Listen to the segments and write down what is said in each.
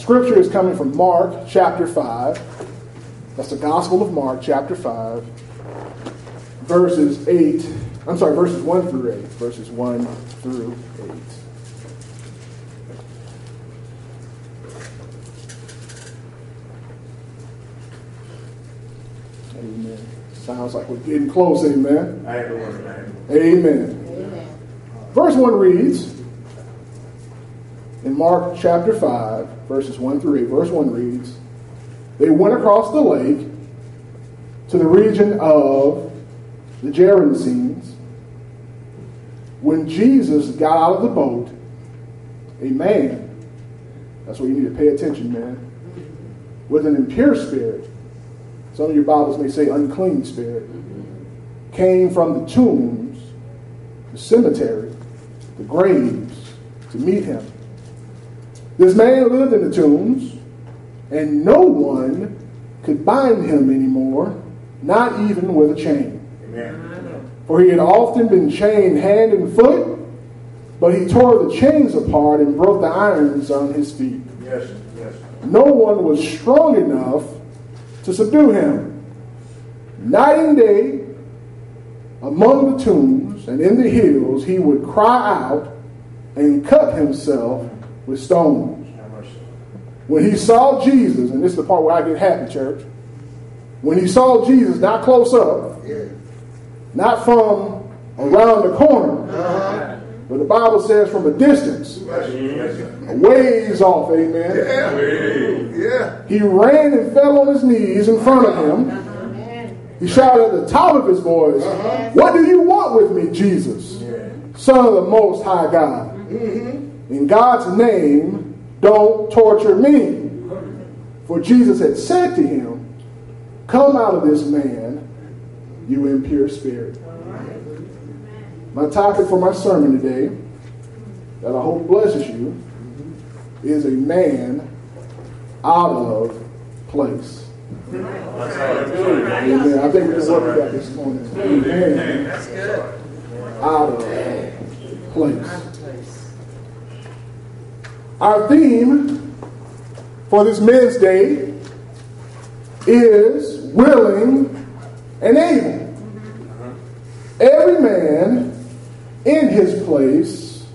scripture is coming from Mark chapter 5. That's the Gospel of Mark chapter 5, verses 1 through 8. Verses 1 through 8. Amen. Sounds like we're getting close, amen? Amen. Verse 1 reads, in Mark chapter 5, verses 1 through 8, verse 1 reads, they went across the lake to the region of the Gerasenes. When Jesus got out of the boat, a man, that's where you need to pay attention, man, with an impure spirit, some of your Bibles may say unclean spirit, came from the tombs, the cemetery, the graves, to meet him. This man lived in the tombs, and no one could bind him anymore, not even with a chain. Amen. For he had often been chained hand and foot, but he tore the chains apart and broke the irons on his feet. Yes. Yes. No one was strong enough to subdue him. Night and day, among the tombs and in the hills, he would cry out and cut himself with stones. When he saw Jesus, and this is the part where I get happy, church. When he saw Jesus, not close up, not from around the corner, but the Bible says from a distance, a ways off, amen. Yeah. He ran and fell on his knees in front of him. He shouted at the top of his voice, what do you want with me, Jesus, Son of the Most High God? In God's name, don't torture me. For Jesus had said to him, come out of this man, you impure spirit. My topic for my sermon today, that I hope blesses you, is a man out of place. Amen. I think we can work with that this morning. Amen. That's good. Out of place. Our theme for this Men's Day is willing and able. Every man in his place,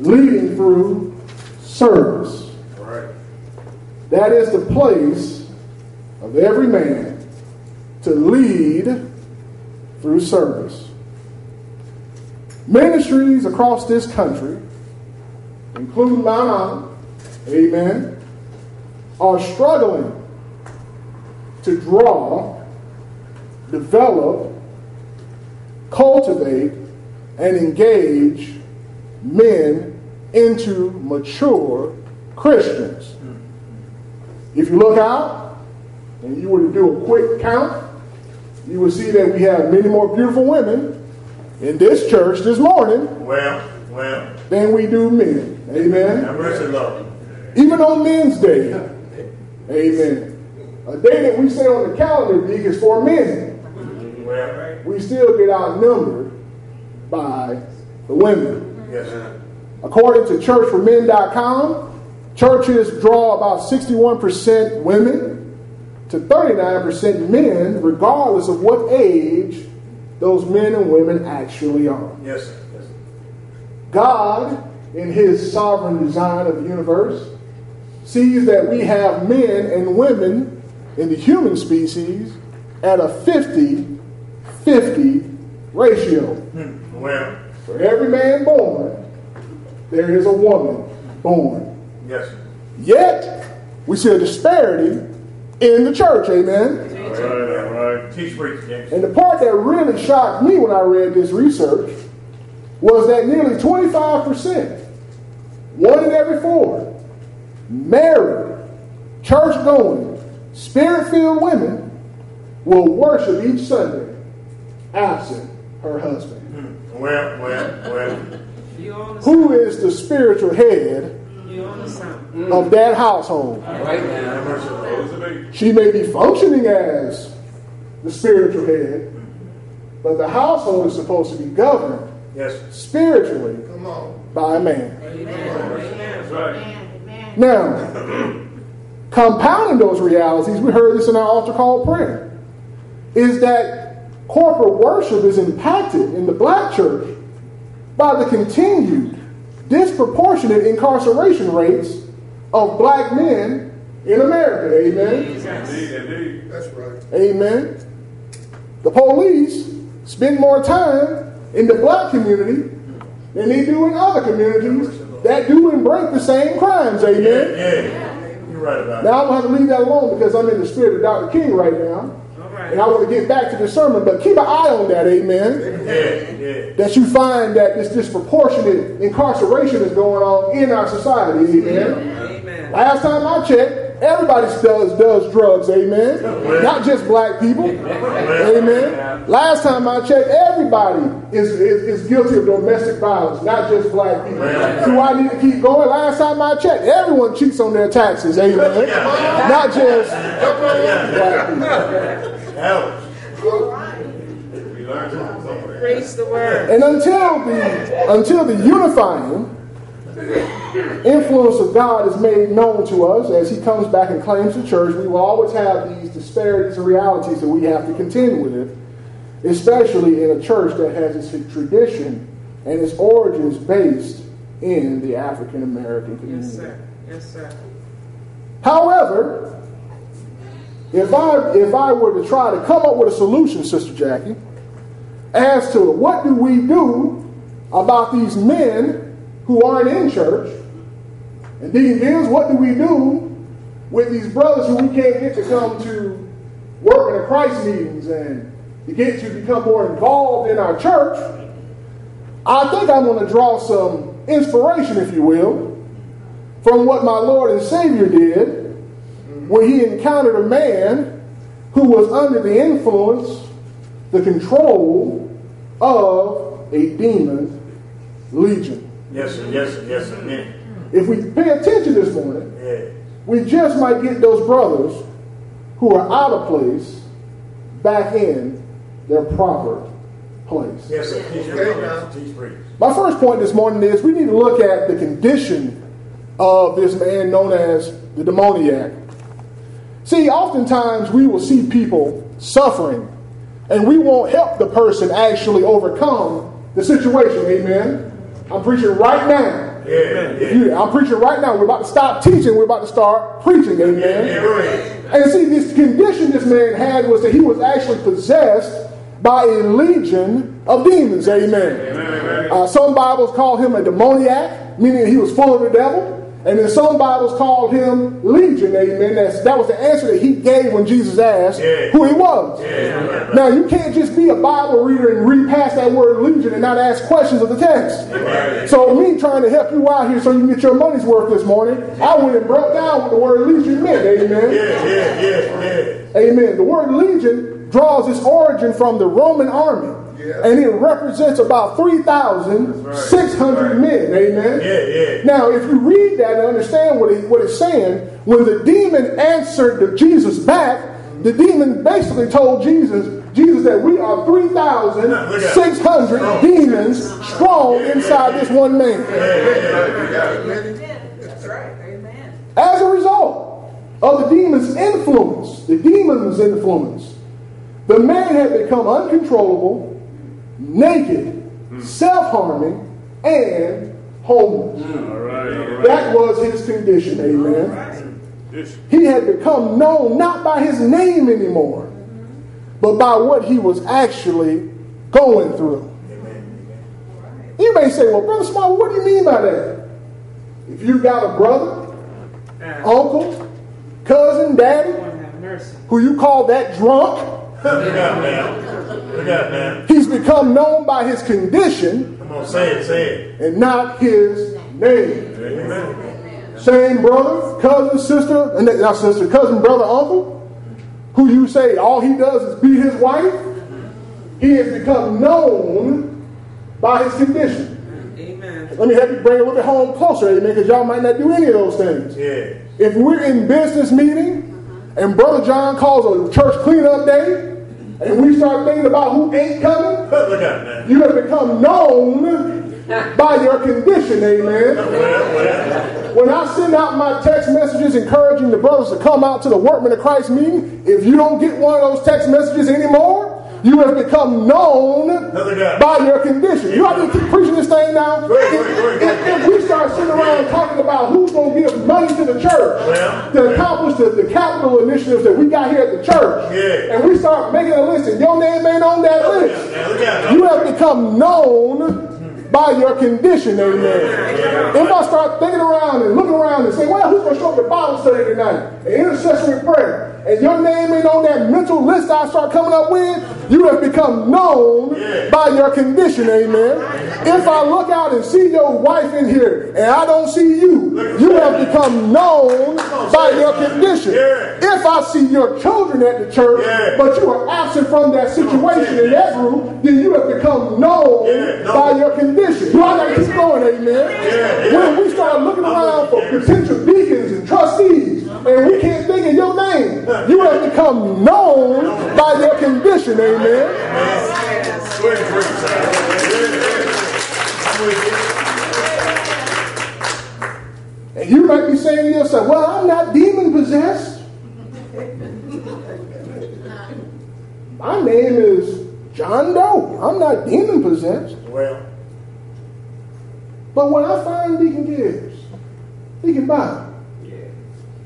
leading through service. Right. That is the place of every man, to lead through service. Ministries across this country, including mine, amen, are struggling to draw, develop, cultivate, and engage men into mature Christians. If you look out and you were to do a quick count, you would see that we have many more beautiful women in this church this morning than we do men. Amen. Even on Men's Day. Amen. A day that we say on the calendar week is for men. We still get outnumbered by the women. Yes. According to churchformen.com, churches draw about 61% women to 39% men, regardless of what age those men and women actually are. Yes. Yes. God, in his sovereign design of the universe, sees that we have men and women in the human species at a 50-50 ratio. Well, for every man born, there is a woman born. Yes. Yet, we see a disparity in the church, amen? All right. Teach, preach, James. And the part that really shocked me when I read this research was that nearly 25%, one in every four, married, church-going, spirit-filled women will worship each Sunday absent her husband. Who is the spiritual head of that household? She may be functioning as the spiritual head, but the household is supposed to be governed spiritually by a man. Amen. Now, compounding those realities, we heard this in our altar call prayer, is that corporate worship is impacted in the black church by the continued disproportionate incarceration rates of black men in America. Amen. Indeed. That's right. Amen. The police spend more time in the black community than they do in other communities that do and break the same crimes. Amen. Yeah. You're right about that. Now I'm going to have to leave that alone because I'm in the spirit of Dr. King right now. Right. And I want to get back to the sermon, but keep an eye on that. Amen. Yeah. That you find that this disproportionate incarceration is going on in our society. Amen. Yeah. Last time I checked, everybody does drugs. Amen. Yeah. Not just black people. Yeah. Amen. Yeah. Last time I checked, everybody is guilty of domestic violence, not just black people. Yeah. Do I need to keep going? Last time I checked, everyone cheats on their taxes. Amen. Yeah. Not just black people. Yeah. Praise the word. And until the unifying influence of God is made known to us as he comes back and claims the church, we will always have these disparities and realities that we have to contend with, especially in a church that has its tradition and its origins based in the African American community. Yes, sir. Yes, sir. However, if I were to try to come up with a solution, Sister Jackie, as to what do we do about these men who aren't in church, and Deacon Gibbs, what do we do with these brothers who we can't get to come to work in the Christ meetings and to get to become more involved in our church, I think I'm going to draw some inspiration, if you will, from what my Lord and Savior did when he encountered a man who was under the influence, the control of a demon legion. Yes, sir. Yes, sir. Yes, sir. Yeah. If we pay attention this morning, we just might get those brothers who are out of place back in their proper place. Yes, sir. Okay. My first point this morning is we need to look at the condition of this man known as the demoniac. See, oftentimes we will see people suffering and we won't help the person actually overcome the situation. Amen. I'm preaching right now. Yeah. I'm preaching right now. We're about to stop teaching. We're about to start preaching. Amen. Yeah, right. And see, this condition this man had was that he was actually possessed by a legion of demons. Amen. Some Bibles call him a demoniac, meaning he was full of the devil. And then some Bibles called him Legion, amen. That was the answer that he gave when Jesus asked who he was. Yeah. Now, you can't just be a Bible reader and read past that word Legion and not ask questions of the text. Right. So me trying to help you out here so you can get your money's worth this morning, I went and broke down what the word Legion meant, amen. Yeah. Amen. The word Legion draws its origin from the Roman army. Yeah. And it represents about 3,600 men. Amen. Yeah. Now, if you read that and understand what it's saying, when the demon answered Jesus back, the demon basically told Jesus that we are 3,600 demons strong inside this one man. That's right. Amen. As a result of the demon's influence, the man had become uncontrollable, naked, self-harming, and homeless. All right. That was his condition, amen. Right. He had become known not by his name anymore, but by what he was actually going through. Amen. You may say, well, Brother Smart, what do you mean by that? If you've got a brother, uncle, cousin, daddy, who you call that drunk, he's become known by his condition. Come on, say it. And not his name. Amen. Same brother, cousin, sister, and not sister, cousin, brother, uncle, who you say all he does is beat his wife. He has become known by his condition. Amen. Let me help you bring a little bit home closer, amen, because y'all might not do any of those things. Yeah. If we're in business meeting and Brother John calls a church cleanup day, and we start thinking about who ain't coming, you have become known by your condition, amen. When I send out my text messages encouraging the brothers to come out to the Workmen of Christ meeting, if you don't get one of those text messages anymore, you have become known by your condition. You have to keep preaching this thing now. If we start sitting around talking about who's going to give money to the church to accomplish the capital initiatives that we got here at the church, and we start making a list and your name ain't on that list, you have become known by your condition, amen. If I start thinking around and looking around and say, well, who's going to show up to Bible study tonight? And intercessory prayer. And your name ain't on that mental list I start coming up with, you have become known by your condition, amen. If I look out and see your wife in here and I don't see you, you have become known by your condition. If I see your children at the church, but you are absent from that situation in that room, then you have become known by your condition. You ought to keep going, amen. When we start looking around for potential deacons and trustees, and we can't think of your name, you have become known by your condition, amen. And you might be saying to yourself, well, I'm not demon possessed. My name is John Doe. I'm not demon possessed. Well. But when I find Deacon Gibbs, Deacon Bob,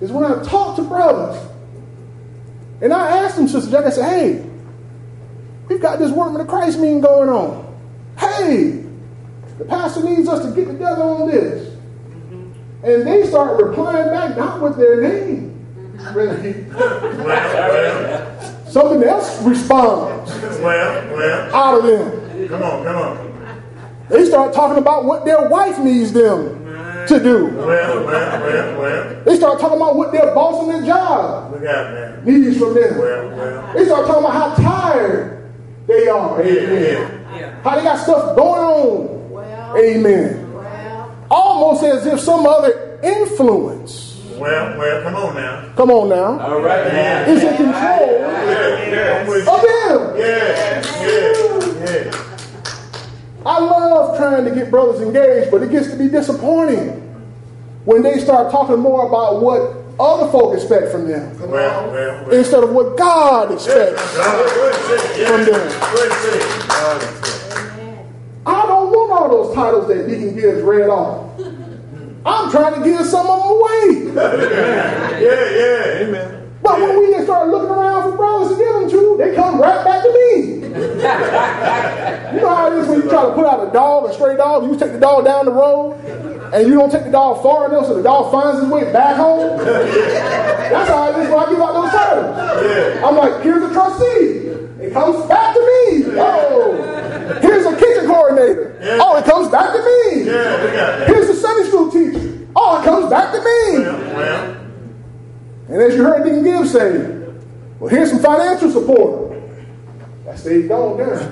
is when I talk to brothers and I ask them, Sister Jack, I say, hey, we've got this Workmen of Christ meeting going on. Hey, the pastor needs us to get together on this. And they start replying back, not with their name. Really. Something else responds out of them. Come on, come on. They start talking about what their wife needs them to do. Well. They start talking about what their boss on their job needs from them. Well. They start talking about how tired they are. Amen. Yeah. How they got stuff going on. Well. Amen. Well. Almost as if some other influence. Well, come on now. All right. Yeah. Is in control of them. Yeah. I love trying to get brothers engaged, but it gets to be disappointing when they start talking more about what other folk expect from them instead of what God expects from them. I don't want all those titles that Deacon Gibbs read off. I'm trying to give some of them away. Amen. But when we start looking around for brothers to give them to, they come right back to me. You know how it is when you try to put out a dog, a stray dog, you take the dog down the road, and you don't take the dog far enough so the dog finds his way back home? That's how it is when I give out those titles. I'm like, here's a trustee. It comes back to me. Oh, here's a kitchen coordinator. Oh, it comes back to me. Here's a Sunday school teacher. Oh, it comes back to me. And as you heard Deacon Gibbs say, well, here's some financial support. That's the dog there.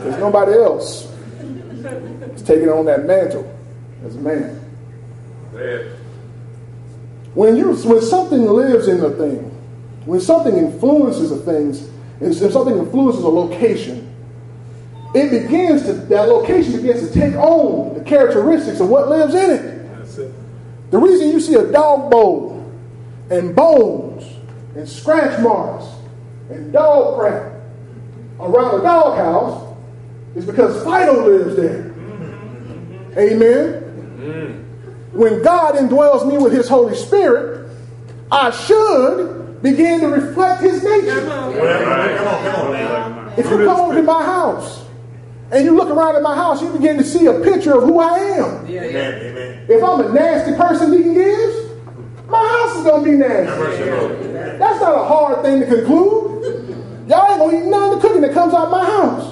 There's nobody else that's taking on that mantle as a man. When something lives in a thing, when something influences a thing, if something influences a location, that location begins to take on the characteristics of what lives in it. That's it. The reason you see a dog bowl and bones and scratch marks and dog crap around a dog house is because Fido lives there. Mm-hmm. Amen? Mm-hmm. When God indwells me with his Holy Spirit, I should begin to reflect his nature. Come on. If you come over to my house, and you look around at my house, you begin to see a picture of who I am. Amen. If I'm a nasty person, Deacon Gibbs, my house is going to be nasty. Amen. That's not a hard thing to conclude. Y'all ain't going to eat none of the cooking that comes out of my house.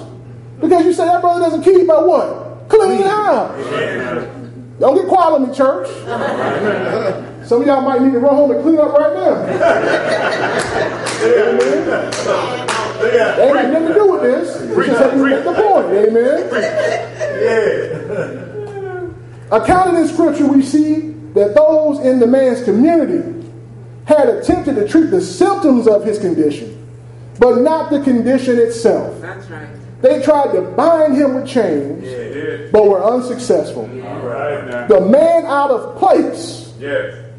Because you say that brother doesn't keep by what? Clean house. Amen. Don't get quiet on me, church. Some of y'all might need to run home and clean up right now. Amen. That ain't nothing to do with this. It's just having to make the point. Amen. Yeah. Accounted in Scripture, we see that those in the man's community had attempted to treat the symptoms of his condition, but not the condition itself. That's right. They tried to bind him with chains, but were unsuccessful. The man out of place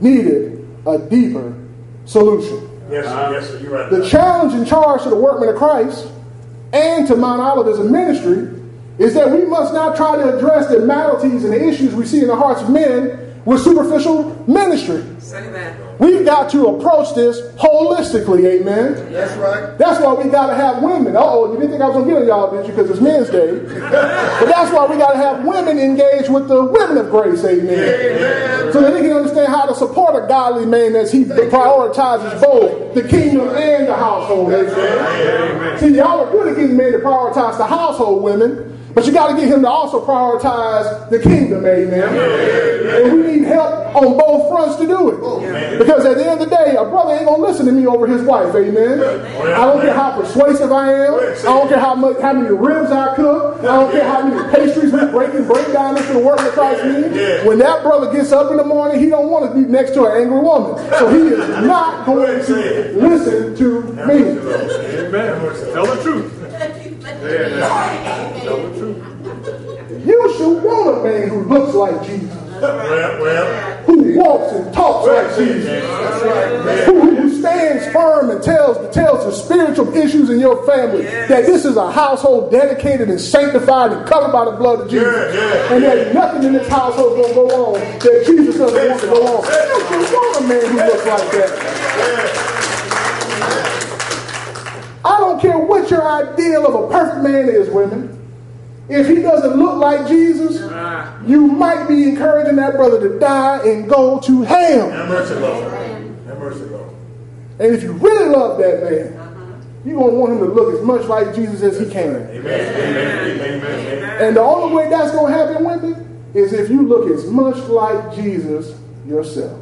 needed a deeper solution. Yes, sir. You're right. The challenge and charge to the workmen of Christ and to Mount Olive as a ministry is that we must not try to address the maladies and the issues we see in the hearts of men with superficial ministry. Amen. We've got to approach this holistically, amen? That's right. That's why we got to have women. Uh-oh, you didn't think I was going to get on y'all, did you? Because it's Men's Day. But that's why we got to have women engage with the women of grace, amen? Amen. So that they can understand how to support a godly man as he prioritizes both the kingdom and the household, amen? Amen. See, y'all are good at getting men to prioritize the household women. But you got to get him to also prioritize the kingdom, amen? And we need help on both fronts to do it. Because at the end of the day, a brother ain't going to listen to me over his wife, amen? I don't care how persuasive I am. I don't care how many ribs I cook. I don't care how many pastries we break down into the work of Christ means. When that brother gets up in the morning, he don't want to be next to an angry woman. So he is not going to listen to me. Amen. Tell the truth. You should want a man who looks like Jesus, who walks and talks like Jesus, who stands firm and tells the spiritual issues in your family that this is a household dedicated and sanctified and covered by the blood of Jesus, and there's nothing in this household going to go on that Jesus doesn't want to go on. You should want a man who looks like that. I don't care what your ideal of a perfect man is, women. If he doesn't look like Jesus, you might be encouraging that brother to die and go to hell. Have mercy, Lord. Have mercy, Lord. And if you really love that man, you're going to want him to look as much like Jesus as he can. Amen. Amen. Amen. And the only way that's going to happen, women, is if you look as much like Jesus yourself.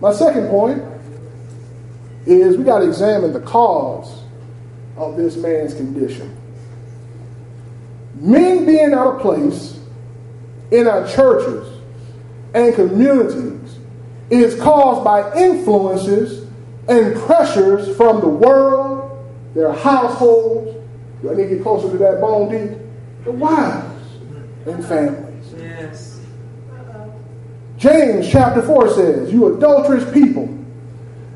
My second point is we got to examine the cause of this man's condition. Men being out of place in our churches and communities is caused by influences and pressures from the world, their households. I need to get closer to that bone deep. The wives and families. Yes. James chapter 4 says, "You adulterous people,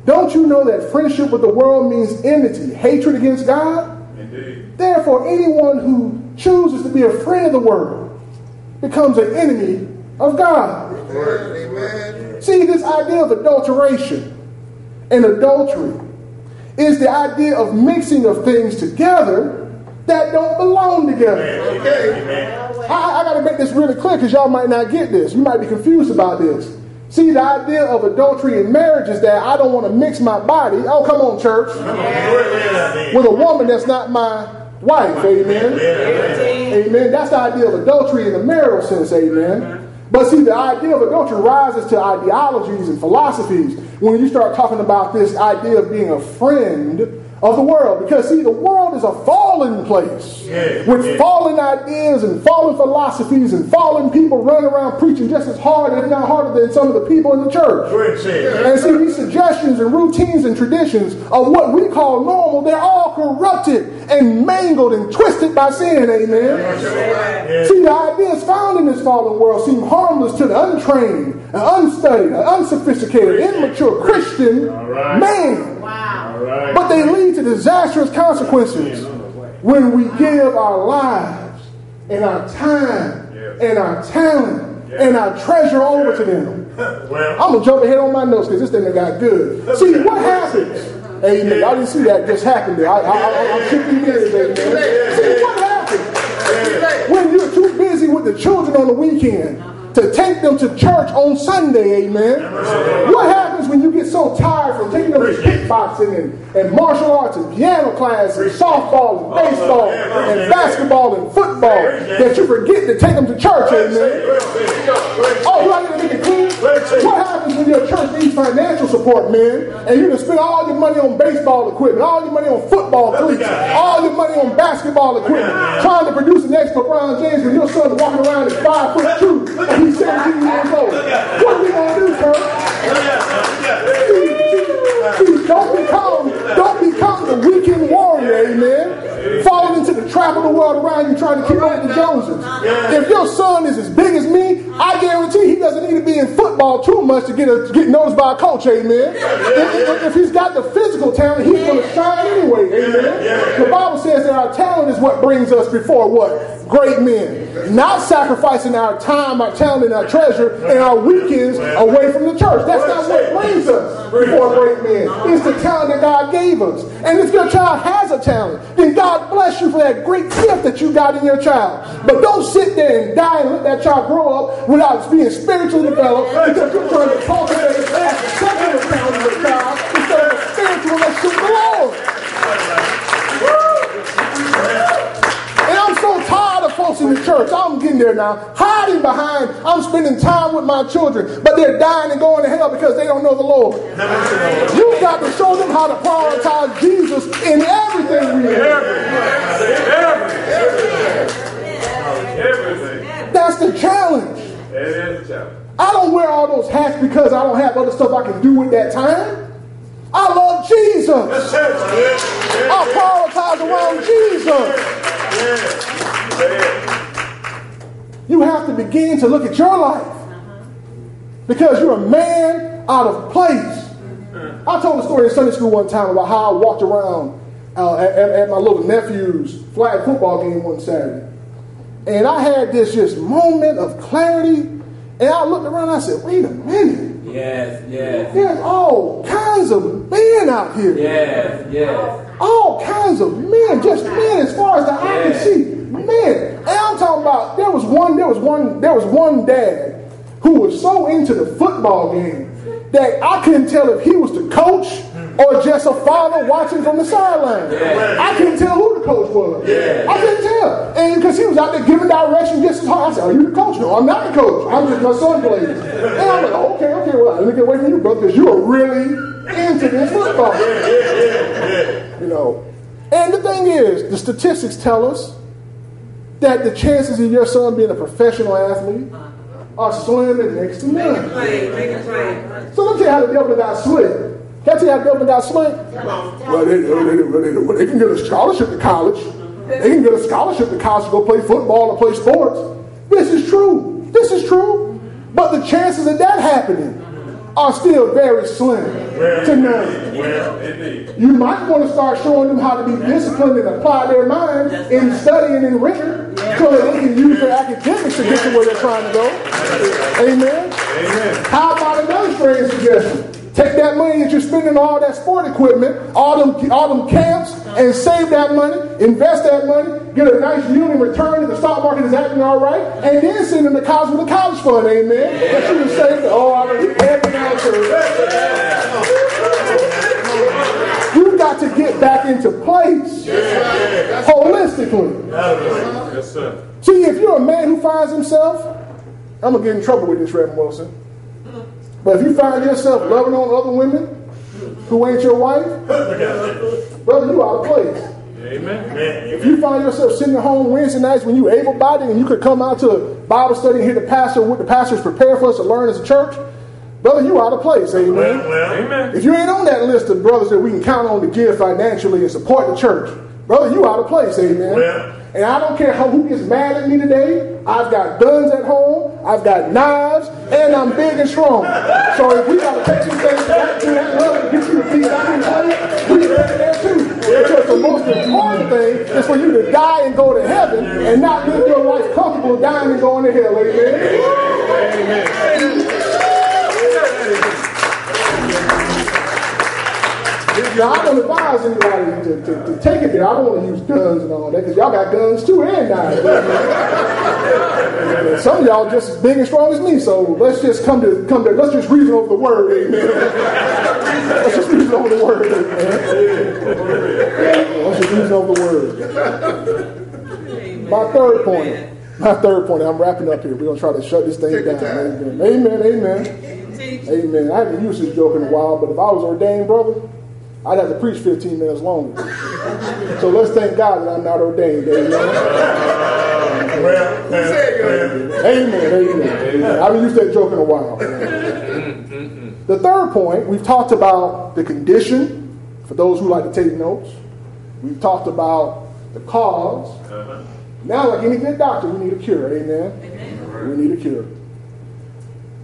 don't you know that friendship with the world means enmity, hatred against God? Indeed. Therefore, anyone who chooses to be a friend of the world becomes an enemy of God." Amen. See, this idea of adulteration and adultery is the idea of mixing of things together that don't belong together. Okay? Amen. I got to make this really clear because y'all might not get this. You might be confused about this. See, the idea of adultery in marriage is that I don't want to mix my body. Oh, come on, church. With a woman that's not my wife. Amen. Amen. That's the idea of adultery in the marital sense. Amen. But see, the idea of adultery rises to ideologies and philosophies when you start talking about this idea of being a friend of the world, because see, the world is a fallen place with fallen ideas and fallen philosophies and fallen people running around preaching just as hard, if not harder, than some of the people in the church. And see, these suggestions and routines and traditions of what we call normal, they're all corrupted and mangled and twisted by sin, amen. See, the ideas found in this fallen world seem harmless to the untrained, an unstudied, an unsophisticated, immature Christian man. But they lead to disastrous consequences when we give our lives and our time and our talent and our treasure over to them. I'm going to jump ahead on my notes because this thing got good. See, what happens? Amen. Y'all didn't see that just happen there. I'm 50 minutes, amen. See, what happens when you're too busy with the children on the weekend to take them to church on Sunday, amen? What happens when you get so tired from taking them to kickboxing and martial arts and piano class and softball and baseball and basketball and football that you forget to take them to church, amen? Oh, you out here to make it clean? What happens when your church needs financial support, man, and you just spend all your money on baseball equipment, all your money on football cleats, all your money on basketball equipment, trying to produce the next LeBron James when your son's walking around at 5'2" He's 17 years old. What are we going to do, sir? Don't become the weekend warrior, amen. Falling into the trap of the world around you trying to keep up with the Joneses. If your son is as big as me, I guarantee he doesn't need to be in football too much to get noticed by a coach, amen. If he's got the physical talent, he's going to shine anyway, amen. The Bible says that our talent is what brings us before what? Great men. Not sacrificing our time, our talent, and our treasure, and our weekends away from the church. That's not what brings us before great men. It's the talent that God gave us. And if your child has a talent, then God bless you for that great gift that you got in your child. But don't sit there and die and let that child grow up without being spiritually developed, because you're trying to cultivate a secular talent with God instead of a spiritual relationship with the Lord. And I'm so tired of folks in the church. I'm getting there now. Hiding behind, I'm spending time with my children, but they're dying and going to hell because they don't know the Lord. You've got to show them how to prioritize Jesus in everything we do. Everything. That's the challenge. It is a challenge. I don't wear all those hats because I don't have other stuff I can do at that time. I love Jesus. I prioritize around Jesus. You have to begin to look at your life because you're a man out of place. I told a story in Sunday school one time about how I walked around at my little nephew's flag football game one Saturday. And I had this just moment of clarity, and I looked around and I said, wait a minute. Yes. There's all kinds of men out here. Yes. All kinds of men, just men as far as the eye can see. Men. And I'm talking about there was one dad who was so into the football game that I couldn't tell if he was the coach or just a father watching from the sideline. Yeah. I couldn't tell who the coach was. Yeah. I couldn't tell. And because he was out there giving directions just as hard. I said, are you the coach? No, I'm not the coach. I'm just my son plays. And I'm like, okay, well, let me get away from you, brother, because you are really into this football. You know. And the thing is, the statistics tell us that the chances of your son being a professional athlete are slim and next to none. So let me tell you how the devil got slick. Can I tell you how the government got slick? Well, they can get a scholarship to college. They can get a scholarship to college to go play football or play sports. This is true. But the chances of that happening are still very slim to none. You might want to start showing them how to be disciplined and apply their mind in studying and rigor so that they can use their academics to get to where they're trying to go. Amen? How about another strange suggestion? Take that money that you're spending on all that sport equipment, all them camps, and save that money, invest that money, get a nice yield in return if the stock market is acting all right, and then send them to college with a college fund, amen? That you can save. You've got to get back into place holistically. Yes, sir. See, if you're a man who finds himself, I'm going to get in trouble with this, Reverend Wilson. But if you find yourself loving on other women who ain't your wife, brother, you out of place. Amen. If you find yourself sitting at home Wednesday nights when you able-bodied and you could come out to a Bible study and hear the pastor, what the pastor's prepared for us to learn as a church, brother, you out of place. Amen. Amen. If you ain't on that list of brothers that we can count on to give financially and support the church, brother, you out of place. Amen. And I don't care who gets mad at me today. I've got guns at home. I've got knives. And I'm big and strong. So if we got to take some things back to that level to get you to be back in life, we can take that too. Because the most important thing is for you to die and go to heaven and not live your life comfortable dying and going to hell. Amen. Now, I don't advise anybody to take it there. I don't want to use guns and all that because y'all got guns too and knives. Some of y'all just as big and strong as me, so let's just come to. Let's just reason over the word, amen. Let's just reason over the word. My third point. I'm wrapping up here. We're gonna try to shut this thing down. Amen. I haven't used this joke in a while, but if I was ordained, brother, I'd have to preach 15 minutes longer. So let's thank God that I'm not ordained, amen. Amen. I haven't used that joke in a while. The third point, we've talked about the condition, for those who like to take notes. We've talked about the cause. Now, like any good doctor, we need a cure. Amen? Amen. We need a cure.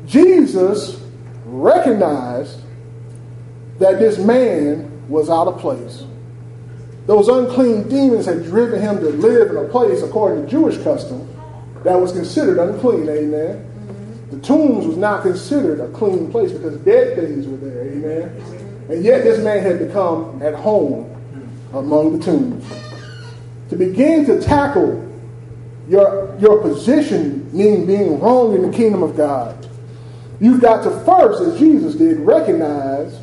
Jesus recognized that this man was out of place. Those unclean demons had driven him to live in a place, according to Jewish custom, that was considered unclean. Amen? The tombs was not considered a clean place because dead things were there. Amen? And yet this man had become at home among the tombs. To begin to tackle your position, meaning being wrong in the kingdom of God, you've got to first, as Jesus did, recognize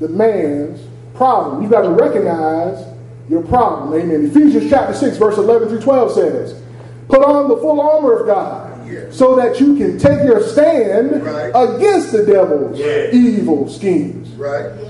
the man's problem. You've got to recognize your problem. Amen. Ephesians chapter 6, verse 11 through 12 says, "Put on the full armor of God, so that you can take your stand against the devil's evil schemes.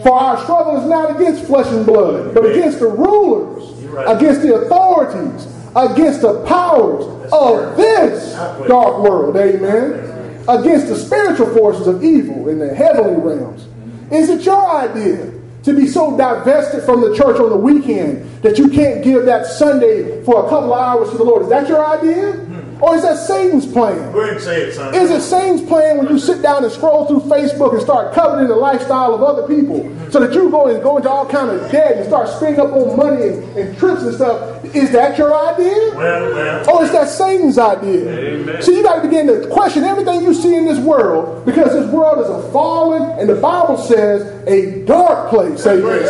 For our struggle is not against flesh and blood, but against the rulers, against the authorities, against the powers of this dark world." Amen. Against the spiritual forces of evil in the heavenly realms. Is it your idea to be so divested from the church on the weekend that you can't give that Sunday for a couple of hours to the Lord? Is that your idea? Or is that Satan's plan? Go ahead and say it, son. Is it Satan's plan when you sit down and scroll through Facebook and start coveting the lifestyle of other people so that you go into all kind of debt and start spending up on money and trips and stuff? Is that your idea? Or is that Satan's idea? Amen. So you got to begin to question everything you see in this world, because this world is a fallen, and the Bible says, a dark place. Amen.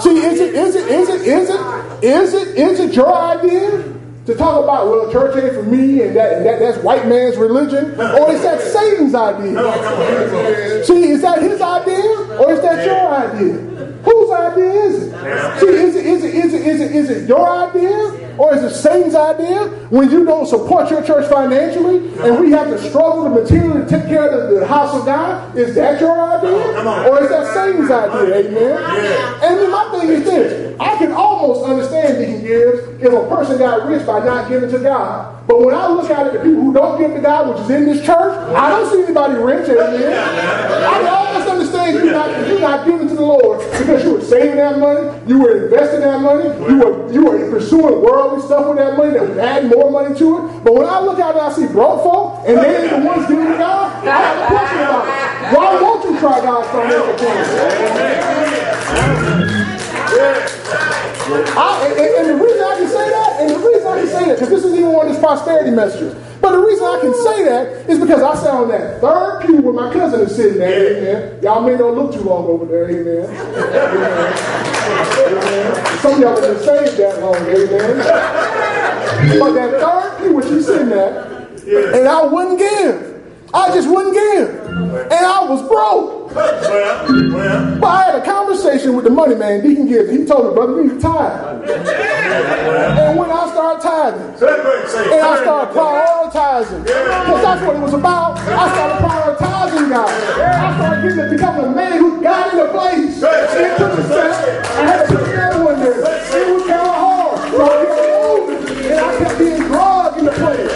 See, is it your idea to talk about, well, church ain't for me, and that's white man's religion? Or is that Satan's idea? See, is that his idea? Or is that your idea? Whose idea is it? See, is it your idea? Or is it Satan's idea? When you don't support your church financially, and we have to struggle to materially take care of the house of God, is that your idea? Or is that Satan's idea? Amen? And then my thing is this. I can almost understand, Deacon Gibbs, if a person got rich by not giving to God. But when I look at it, the people who don't give to God, which is in this church, I don't see anybody rich. Amen? I can almost understand you're not giving to the Lord because you were saving that money, you were investing that money, you were pursuing worldly stuff with that money that would add more money to it. But when I look out and I see broke folk, and they ain't the ones giving to God, I have a question about it. Why won't you try God's financial plan? And the reason I can say that, because this is even one of these prosperity messages, but the reason I can say that is because I sat on that third pew where my cousin is sitting there. Amen. Y'all may not look too long over there. Amen. Amen. Some of y'all have been saved that long. Amen. But that third pew where she's sitting at, and I wouldn't give. I just wouldn't give. And I was broke. But I had a conversation with the money man, Deacon Gibbs. He told me, brother, you tired. And when I started tithing, and I started prioritizing, because that's what it was about. I started prioritizing God. I started getting to become a man who got in a place. It took a step. I had to put that one there. It was kind of hard. So I kept moving, and I kept being drugged in the place.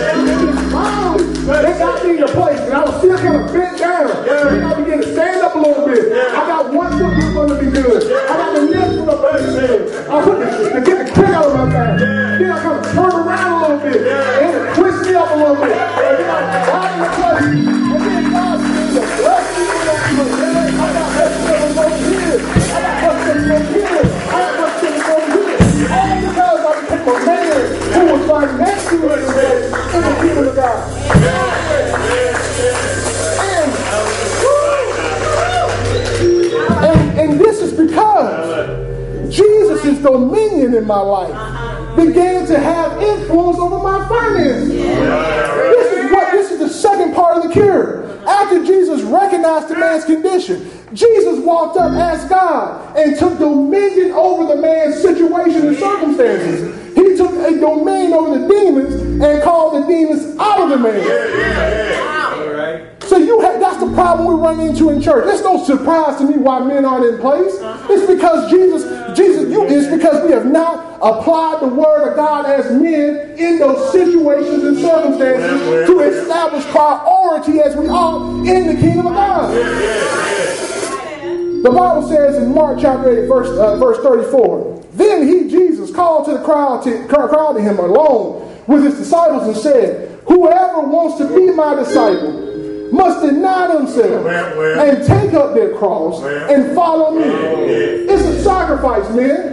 They got me in a place, and I was still kind of bent down. And I began to stand up a little bit. I got one foot in front of me good. I got the next foot up under me good. I put to get the quick out of my back. Then I kind of turned around a little bit. And it twisted me up a little bit. And then I got in the place. And then God said, the blessed people that you were there, I got blessed people from here. I got blessed people from here. I got blessed people from here. All because I became a man who was financially invested in the kingdom of God. And this is because Jesus' dominion in my life began to have influence over my finances. This is the second part of the cure. After Jesus recognized the man's condition, Jesus walked up, asked God, and took dominion over the man's situation and circumstances. He took a domain over the demons and called the demons out of the man. So that's the problem we run into in church. It's no surprise to me why men aren't in place. It's because it's because we have not applied the word of God as men in those situations and circumstances to establish priority as we are in the kingdom of God. The Bible says in Mark chapter 8, verse 34, then he, Jesus, called to the crowd to him alone with his disciples and said, whoever wants to be my disciple must deny themselves and take up their cross and follow me. It's a sacrifice, man.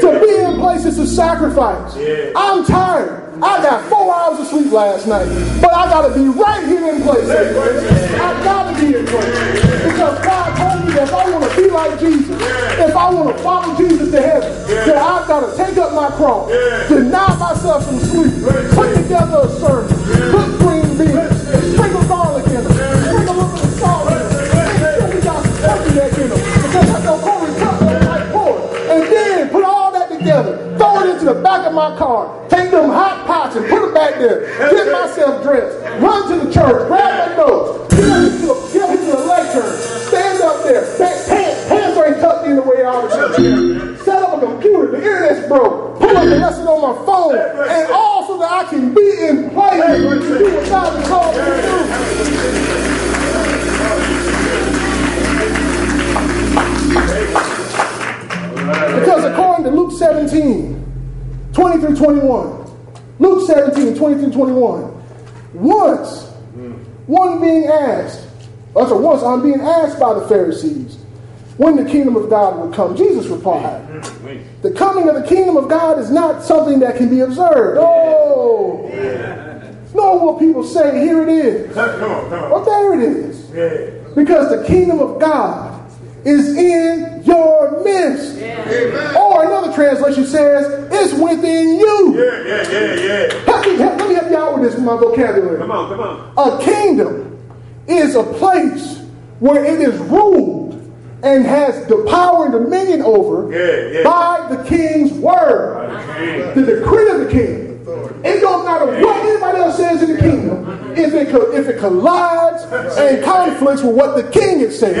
To be in place is a sacrifice. I'm tired. I got 4 hours of sleep last night, but I got to be right here in place. I got to be in place. Because God told me that if I want to be like Jesus, if I want to follow Jesus to heaven, that I've got to take up my cross, deny myself from sleep, put together a sermon, put green beans, sprinkle garlic in them, sprinkle a little bit of salt in them, make sure we got some turkey neck in them, because I know Corey Tucker like pork, and then put all that together, throw it into the back of my car, take them hot pots and put it back there, get myself dressed, run to the church, grab my notes, get into the lectern, stand up there, hands ain't tucked in the way out of the church, set up a computer, the internet's broke, pull up the lesson on my phone, and all so that I can be in place to do what God has called me to do. Because according to Luke 17, 20 through 21, Luke 17, 20 through 21, once I'm being asked by the Pharisees when the kingdom of God will come, Jesus replied, the coming of the kingdom of God is not something that can be observed. Oh, no, what people say, here it is. Well, there it is. Because the kingdom of God is in your midst. Or another translation says, it's within you. Let me help you out with this, my vocabulary. A kingdom is a place where it is ruled and has the power and dominion over by the king's word. The decree of the king. It don't matter what anybody else says in the kingdom if it collides and conflicts with what the king is saying.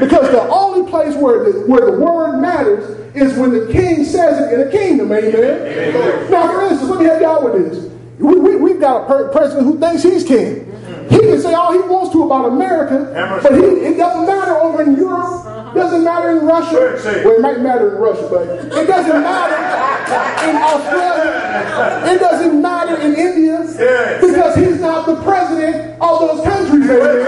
Because the only place where the word matters is when the king says it in the kingdom. Amen. Now, for instance, let me help y'all with this. We've got a president who thinks he's king. He can say all he wants to about America, but it doesn't matter over in Europe, doesn't matter in Russia. Well, it might matter in Russia, but it doesn't matter in Australia. It doesn't matter in India, because he's not the president of those countries. Amen.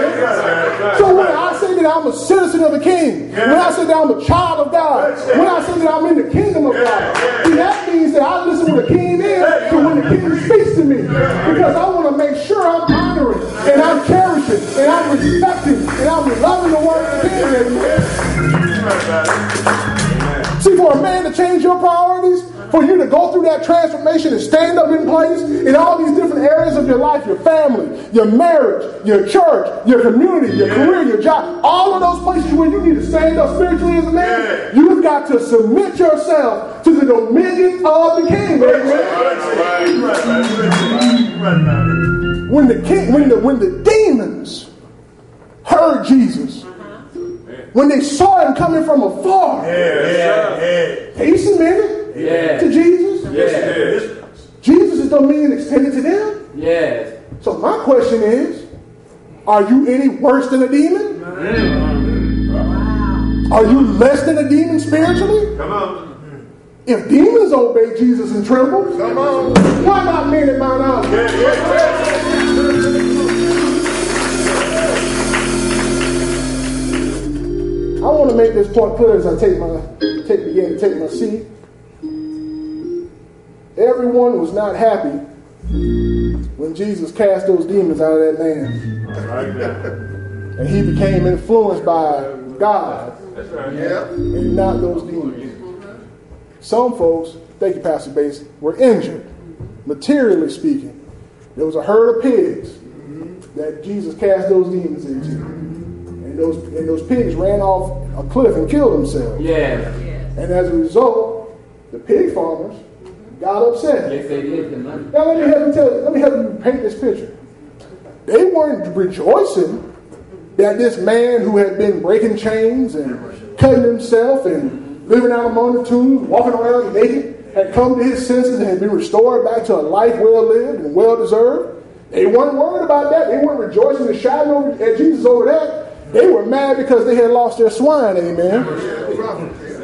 So when I say that I'm a citizen of the king, when I say that I'm a child of God, when I say that I'm in the kingdom of God, see, that means that I listen when the king is to when the king speaks to me, because I want to make sure I'm honoring and I'm cherishing, and I'm respecting, and I'm loving the word of the king. See, for a man to change your priorities, for you to go through that transformation and stand up in place in all these different areas of your life, your family, your marriage, your church, your community, your career, your job, all of those places where you need to stand up spiritually as a man, you've got to submit yourself to the dominion of the king. Baby. When the demons heard Jesus, when they saw him coming from afar, they submitted. Yeah. To Jesus? Yes. Jesus is dominion extended to them? Yes. So my question is, are you any worse than a demon? Mm. Wow. Are you less than a demon spiritually? Come on. If demons obey Jesus and tremble, come on. Why not men at Mount Olive? Yeah. I want to make this point clear as I begin to take my seat. Everyone was not happy when Jesus cast those demons out of that man. And he became influenced by God. That's right. Yeah. And not those demons. Some folks, thank you, Pastor Bates, were injured, materially speaking. There was a herd of pigs that Jesus cast those demons into. And those pigs ran off a cliff and killed themselves. Yeah. And as a result, the pig farmers got upset. Yes, they did. Now let me help you paint this picture. They weren't rejoicing that this man who had been breaking chains and cutting himself and living out among the tombs, walking around naked, had come to his senses and had been restored back to a life well lived and well deserved. They weren't worried about that. They weren't rejoicing and shouting at Jesus over that. They were mad because they had lost their swine, amen.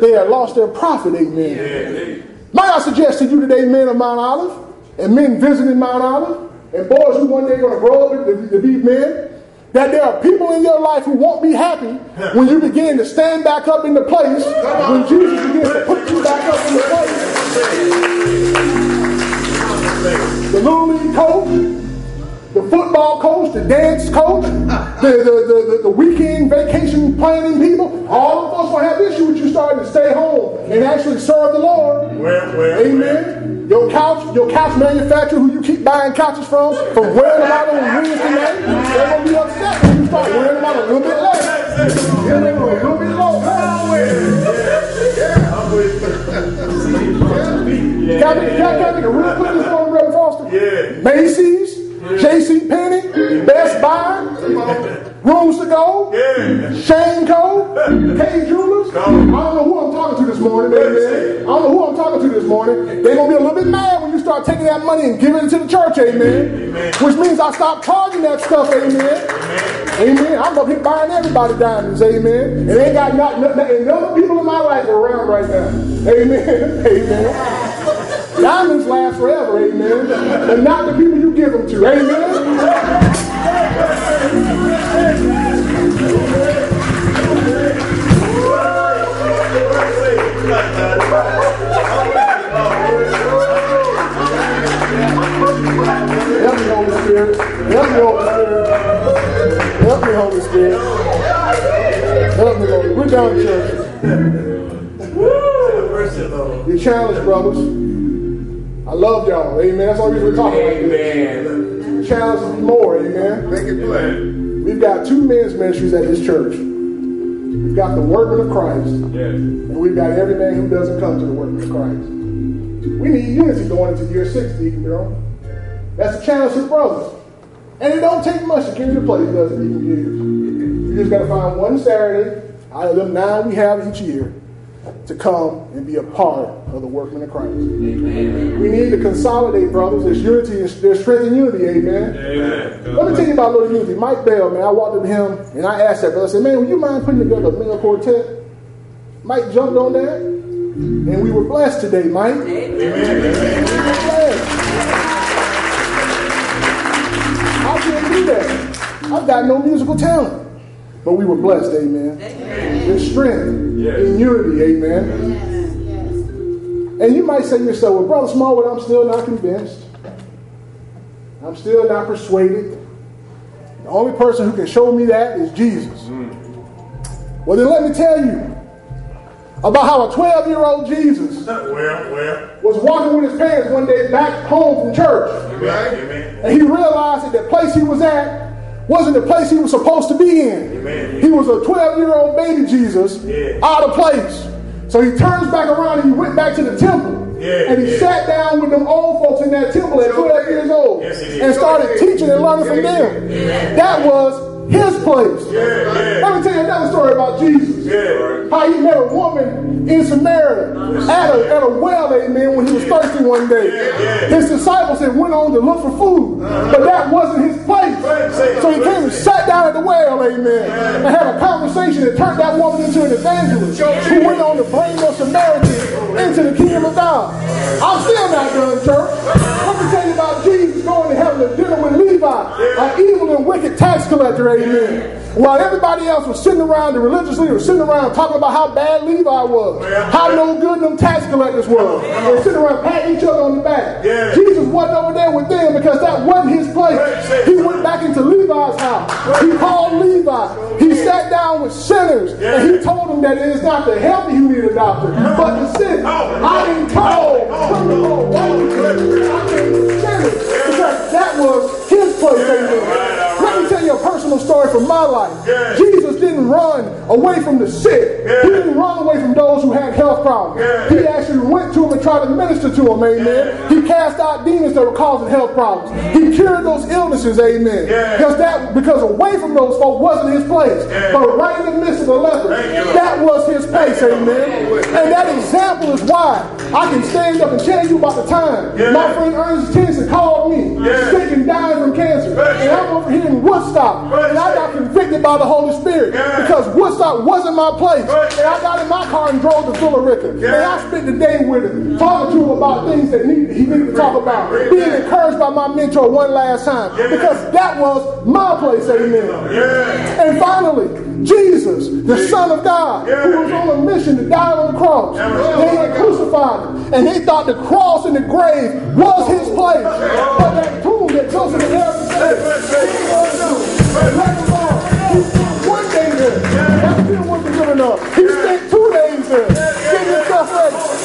They had lost their prophet, amen. Might I suggest to you today, men of Mount Olive, and men visiting Mount Olive, and boys who one day are going to grow up to be men, that there are people in your life who won't be happy when you begin to stand back up in the place, when Jesus begins to put you back up in the place. The little league coach, the football coach, the dance coach, the weekend vacation planning people, all of us will have issue with you starting to stay home and actually serve the Lord. Amen. Your couch manufacturer who you keep buying couches from wearing them out on Wednesday night, they're going to be upset when you start wearing them out a little bit late. Yeah, they're going to be a little bit low. Can I think of real quick this morning, Reverend Foster? Yeah. Macy's. J.C. Penney, Best Buy, Rooms to Go, Shane Co, K Jewelers. I don't know who I'm talking to this morning, amen. I don't know who I'm talking to this morning. They're going to be a little bit mad when you start taking that money and giving it to the church, amen. Which means I stop charging that stuff, amen. I'm up here buying everybody diamonds, amen. And ain't got nothing. None people in my life are around right now, amen. Diamonds last forever, amen. And not the people you give them to, amen. Help me, Holy Spirit. Help me, Holy Spirit. Help me, Holy Spirit. Help me, Holy Spirit. We're done, church. You're challenged, brothers. I love y'all, amen. That's all we're talking about. Amen. Challenge me more, amen. Make it plain. We've got two men's ministries at this church. We've got the workmen of Christ, and we've got every man who doesn't come to the workmen of Christ. We need unity going into year 60, girl. That's a challenge to the brothers. And it don't take much to carry the place, does it? You just got to find one Saturday out of them 9 we have each year to come and be a part of the workmen of Christ. Amen. We need to consolidate, brothers. There's unity, there's strength in unity, amen. Amen. Let me tell you about a little unity. Mike Bell, man, I walked up to him and I asked that brother, I said, man, would you mind putting together a male quartet? Mike jumped on that, and we were blessed today, Mike. Amen. Amen. We were blessed. I can't do that. I've got no musical talent. But we were blessed, amen. There's strength in unity, amen. Yes. And you might say to yourself, well, Brother Smallwood, I'm still not convinced. I'm still not persuaded. The only person who can show me that is Jesus. Mm. Well, then let me tell you about how a 12-year-old Jesus was walking with his parents one day back home from church. Amen. And he realized that the place he was at wasn't the place he was supposed to be in. Amen. He was a 12-year-old baby Jesus out of place. So he turns back around and he went back to the temple. And he sat down with them old folks in that temple at 12 years old and started teaching and learning from them. That was his place. Let me tell you another story about Jesus. How he met a woman in Samaria at a well, amen, when he was thirsty one day. His disciples had went on to look for food, but that wasn't his place. So he came and sat down at the well, amen, and had a conversation that turned that woman into an evangelist who went on to bring the Samaritans into the kingdom of God. I'm still not done, church. Let me tell you about Jesus going to heaven to dinner with Levi, an evil and wicked tax collector, amen. Amen. While everybody else was sitting around, the religious leaders sitting around talking about how bad Levi was, how no good them tax collectors were. They were sitting around patting each other on the back. Jesus wasn't over there with them because that wasn't his place. He went back into Levi's house. He called Levi. He sat down with sinners, and he told them that it is not the healthy who need a doctor, but the sick. I am told, because that was his place. Let me tell you a personal story from my life. Jesus didn't run away from the sick. He didn't run away from those who had health problems. He actually went to them and tried to minister to them, amen. He He cast out demons that were causing health problems. He cured those illnesses, amen. Because away from those folk wasn't his place. Yeah. But right in the midst of the lepers, that was his place, amen. And that example is why I can stand up and tell you about the time my friend Ernest Tennyson called me, sick and dying from cancer. And I'm over here in Woodstock. And I got convicted by the Holy Spirit because Woodstock wasn't my place. And I got in my car and drove to Villarica. And I spent the day with him, talking to him about things that he needed to talk about. Being encouraged by my mentor one last time because that was my place, amen. And finally, Jesus, the Son of God, who was on a mission to die on the cross. They had crucified him. And they thought the cross and the grave was his place. But that tomb that goes to the heaven he spent one day there. That still wasn't good enough. He spent 2 days there. Getting himself ready. He spent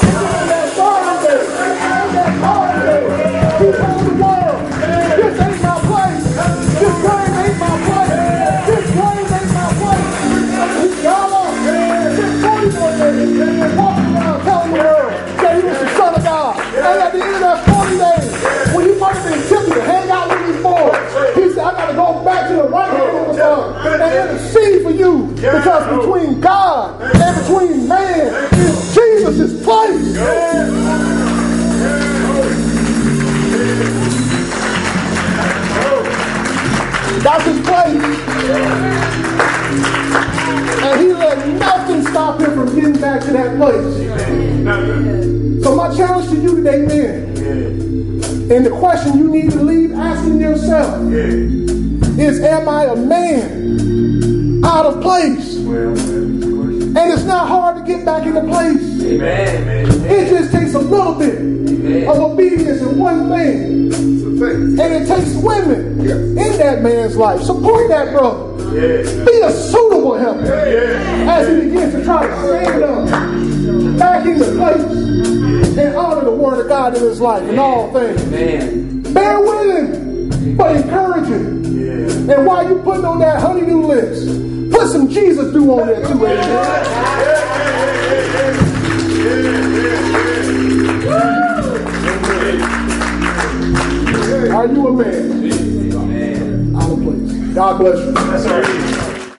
that 3rd day. And that 4th day. He told the world, this ain't my place. This grave ain't my place. This grave ain't my place. Y'all are just 41 days. And walking around telling the world that he was the Son of God. And at the end of that 40 days, when he might have been tempted to hang out with these boys, he said, I got to go back to the right hand of the Father and intercede for you. Because between God and between man is Jesus' place. That's his place. And he let nothing stop him from getting back to that place. So my challenge to you today, men, and the question you need to leave asking yourself is, am I a man out of place? And it's not hard to get back into place. It just takes a little bit of obedience in one thing. And it takes women in that man's life. Support that brother. Be a suitable helper as he begins to try to stand up back into place and honor the word of God in his life in all things. Bear with him, but encourage him. And while you're putting on that honeydew list, put some Jesus do on there too. Are you a man? Amen. Out of place. God bless you. That's all right.